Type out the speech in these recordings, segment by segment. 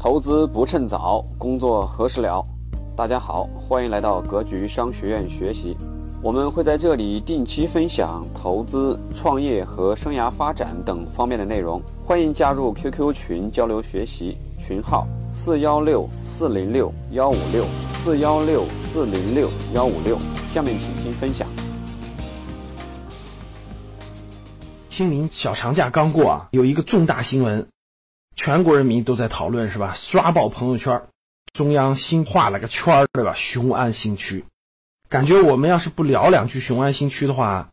投资不趁早，工作何时了？大家好，欢迎来到格局商学院学习。我们会在这里定期分享投资、创业和生涯发展等方面的内容，欢迎加入 QQ 群交流学习，群号416406156，416406156。下面请听分享。清明小长假刚过啊，有一个重大新闻，全国人民都在讨论，是吧？刷爆朋友圈，中央新画了个圈，对吧？雄安新区，感觉我们要是不聊两句雄安新区的话，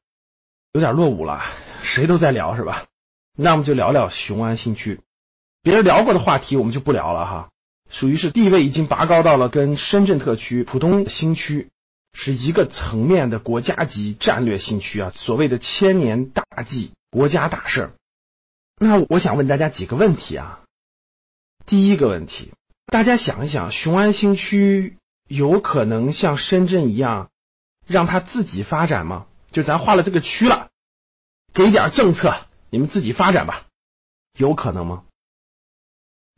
有点落伍了，谁都在聊，是吧？那我们就聊聊雄安新区，别人聊过的话题我们就不聊了哈，属于是地位已经拔高到了跟深圳特区、浦东新区是一个层面的国家级战略新区啊，所谓的千年大计、国家大事。那我想问大家几个问题啊。第一个问题，大家想一想，雄安新区有可能像深圳一样让它自己发展吗？就咱画了这个区了，给点政策，你们自己发展吧，有可能吗？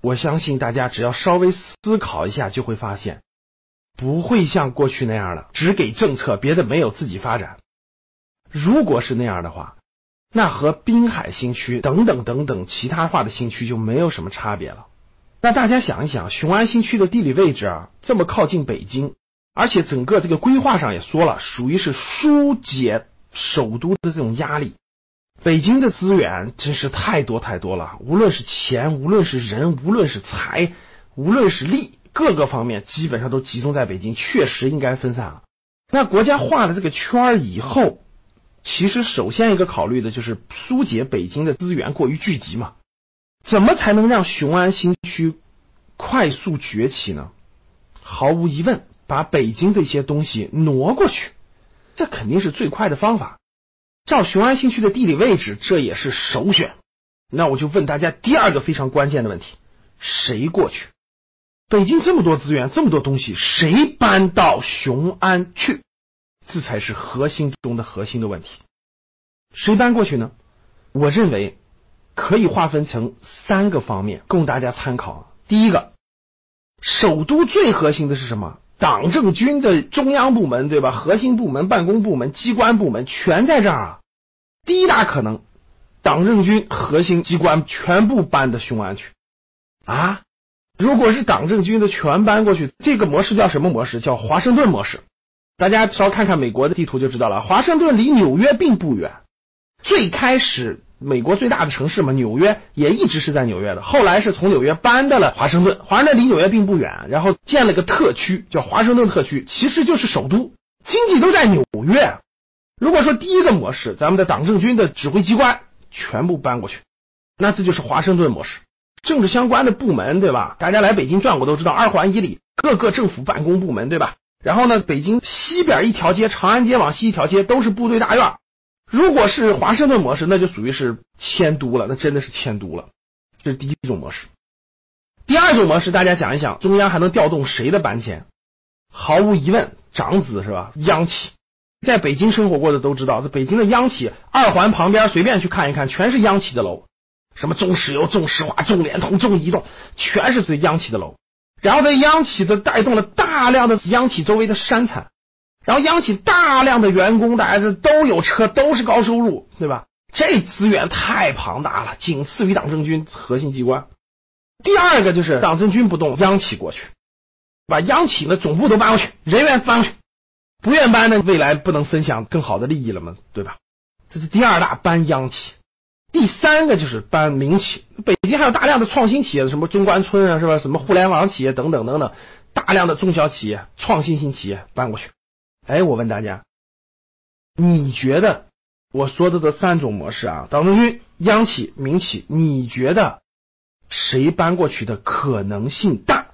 我相信大家只要稍微思考一下就会发现，不会像过去那样了，只给政策，别的没有，自己发展。如果是那样的话，那和滨海新区等等等等其他化的新区就没有什么差别了。那大家想一想，雄安新区的地理位置啊，这么靠近北京，而且整个这个规划上也说了，属于是疏解首都的这种压力。北京的资源真是太多太多了，无论是钱，无论是人，无论是财，无论是力，各个方面基本上都集中在北京，确实应该分散了。那国家画了这个圈以后，其实首先一个考虑的就是疏解北京的资源过于聚集嘛。怎么才能让雄安新区快速崛起呢？毫无疑问，把北京的一些东西挪过去，这肯定是最快的方法。照雄安新区的地理位置，这也是首选。那我就问大家第二个非常关键的问题，谁过去？北京这么多资源，这么多东西，谁搬到雄安去？这才是核心中的核心的问题。谁搬过去呢？我认为可以划分成三个方面供大家参考。第一个，首都最核心的是什么？党政军的中央部门，对吧？核心部门、办公部门、机关部门全在这儿啊。第一大可能，党政军核心机关全部搬到雄安去啊。如果是党政军的全搬过去，这个模式叫什么模式？叫华盛顿模式。大家稍看看美国的地图就知道了，华盛顿离纽约并不远。最开始美国最大的城市嘛，纽约也一直是在纽约的，后来是从纽约搬到了华盛顿，华盛顿离纽约并不远，然后建了个特区叫华盛顿特区，其实就是首都，经济都在纽约。如果说第一个模式，咱们的党政军的指挥机关全部搬过去，那这就是华盛顿模式。政治相关的部门，对吧？大家来北京转过都知道，二环以里各个政府办公部门，对吧？然后呢，北京西边一条街，长安街往西一条街都是部队大院。如果是华盛顿模式，那就属于是迁都了，那真的是迁都了。这是第一种模式。第二种模式，大家想一想，中央还能调动谁的搬迁？毫无疑问，长子，是吧？央企。在北京生活过的都知道，这北京的央企，二环旁边随便去看一看，全是央企的楼。什么中石油、中石化、中联通、中移动，全是这央企的楼。然后在央企的带动了大量的央企周围的山产，然后央企大量的员工，大家都有车，都是高收入，对吧？这资源太庞大了，仅次于党政军核心机关。第二个就是党政军不动，央企过去，把央企的总部都搬过去，人员搬过去，不愿搬的未来不能分享更好的利益了吗？对吧？这是第二大，搬央企。第三个就是搬民企，北京还有大量的创新企业，什么中关村啊，是吧？什么互联网企业等等等等，大量的中小企业、创新型企业搬过去。哎，我问大家，你觉得我说的这三种模式啊，党政军、央企、民企，你觉得谁搬过去的可能性大？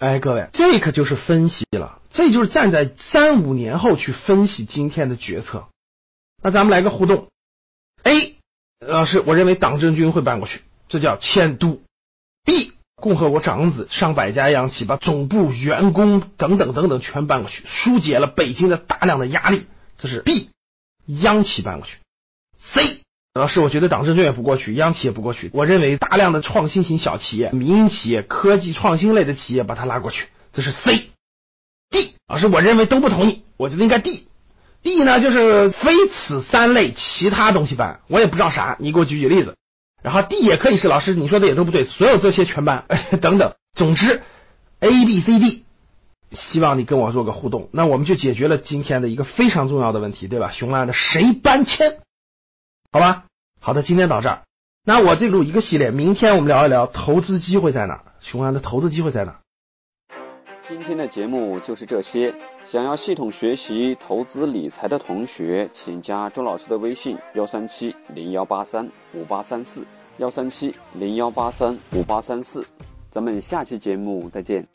哎，各位，这个就是分析了，这就是站在3-5年后去分析今天的决策。那咱们来个互动 ，A。老师，我认为党政军会搬过去，这叫迁都。 B， 共和国长子上百家央企把总部、员工等等等等全搬过去，疏解了北京的大量的压力，这是 B， 央企搬过去。 C，主要是我觉得党政军也不过去，央企也不过去。我认为大量的创新型小企业、民营企业、科技创新类的企业把它拉过去，这是 C。D 老师我认为都不同意，我觉得应该 D。D 呢就是非此三类其他东西办，我也不知道啥，你给我举例子。然后 D 也可以是老师你说的也都不对，所有这些全办等等。总之 ABCD， 希望你跟我做个互动。那我们就解决了今天的一个非常重要的问题，对吧？熊来的谁搬迁？好吧，好的，今天到这儿。那我这录一个系列，明天我们聊一聊投资机会在哪儿，雄安的投资机会在哪儿。今天的节目就是这些，想要系统学习投资理财的同学，请加周老师的微信137-0183-5834，137-0183-5834，咱们下期节目再见。